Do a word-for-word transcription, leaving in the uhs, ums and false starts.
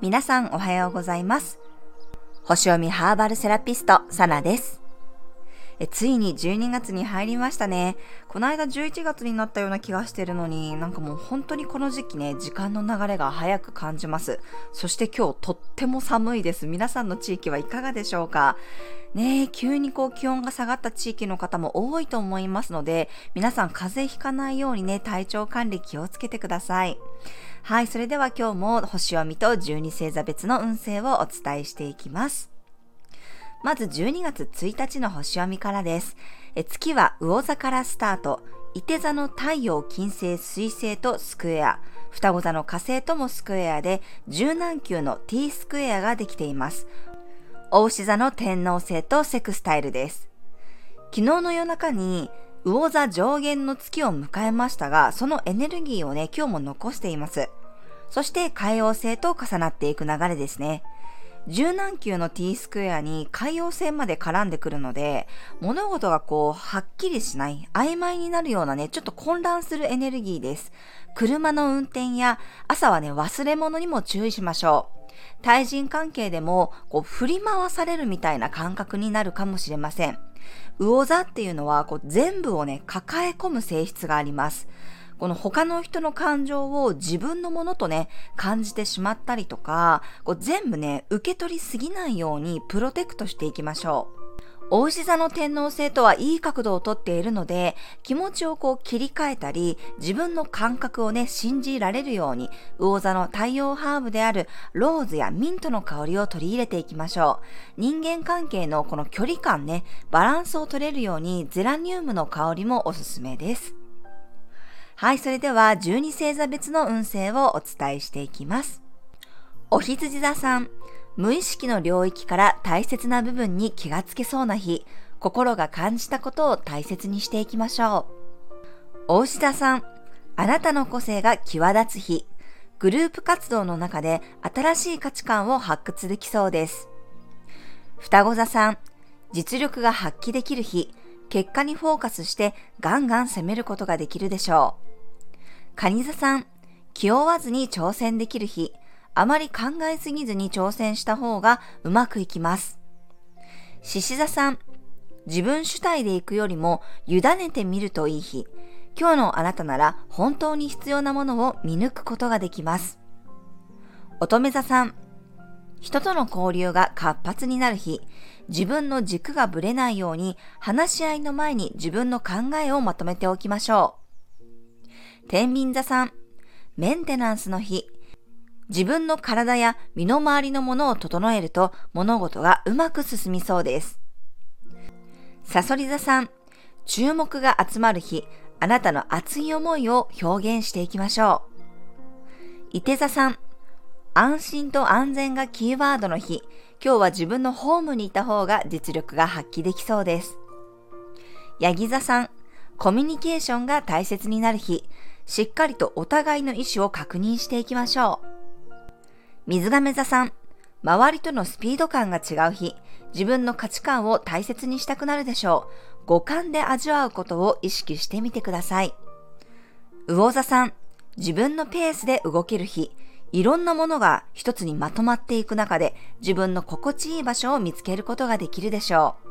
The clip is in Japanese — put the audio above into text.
皆さんおはようございます。星読みハーバルセラピストサナです。えついにじゅうにがつに入りましたね。この間じゅういちがつになったような気がしてるのに、なんかもう本当にこの時期ね、時間の流れが早く感じます。そして今日とっても寒いです。皆さんの地域はいかがでしょうかね。え急にこう気温が下がった地域の方も多いと思いますので、皆さん風邪ひかないようにね、体調管理気をつけてください。はい、それでは今日も星読みとじゅうに星座別の運勢をお伝えしていきます。まずじゅうにがつついたちの星読みからです。え月は魚座からスタート、いて座の太陽、金星、水星とスクエア、双子座の火星ともスクエアで十何宮の T スクエアができています。牡牛座の天王星とセクスタイルです。昨日の夜中に魚座上限の月を迎えましたが、そのエネルギーをね、今日も残しています。そして海王星と重なっていく流れですね。十何球の T スクエアに海王星まで絡んでくるので、物事がこうはっきりしない、曖昧になるようなね、ちょっと混乱するエネルギーです。車の運転や朝はね、忘れ物にも注意しましょう。対人関係でもこう振り回されるみたいな感覚になるかもしれません。魚座っていうのはこう全部をね、抱え込む性質があります。この他の人の感情を自分のものとね、感じてしまったりとか、こう全部ね、受け取りすぎないようにプロテクトしていきましょう。牡牛座の天王星とはいい角度をとっているので、気持ちをこう切り替えたり、自分の感覚をね、信じられるように、魚座の太陽ハーブであるローズやミントの香りを取り入れていきましょう。人間関係のこの距離感ね、バランスを取れるようにゼラニウムの香りもおすすめです。はい、それではじゅうに星座別の運勢をお伝えしていきます。お羊座さん、無意識の領域から大切な部分に気がつけそうな日、心が感じたことを大切にしていきましょう。牡牛座さん、あなたの個性が際立つ日、グループ活動の中で新しい価値観を発掘できそうです。双子座さん、実力が発揮できる日、結果にフォーカスしてガンガン攻めることができるでしょう。蟹座さん、気負わずに挑戦できる日、あまり考えすぎずに挑戦した方がうまくいきます。獅子座さん、自分主体で行くよりも委ねてみるといい日、今日のあなたなら本当に必要なものを見抜くことができます。乙女座さん、人との交流が活発になる日、自分の軸がぶれないように話し合いの前に自分の考えをまとめておきましょう。天秤座さん、メンテナンスの日、自分の体や身の回りのものを整えると物事がうまく進みそうです。さそり座さん、注目が集まる日、あなたの熱い思いを表現していきましょう。いて座さん、安心と安全がキーワードの日、今日は自分のホームにいた方が実力が発揮できそうです。ヤギ座さん、コミュニケーションが大切になる日、しっかりとお互いの意思を確認していきましょう。水亀座さん、周りとのスピード感が違う日、自分の価値観を大切にしたくなるでしょう。五感で味わうことを意識してみてください。魚座さん、自分のペースで動ける日、いろんなものが一つにまとまっていく中で、自分の心地いい場所を見つけることができるでしょう。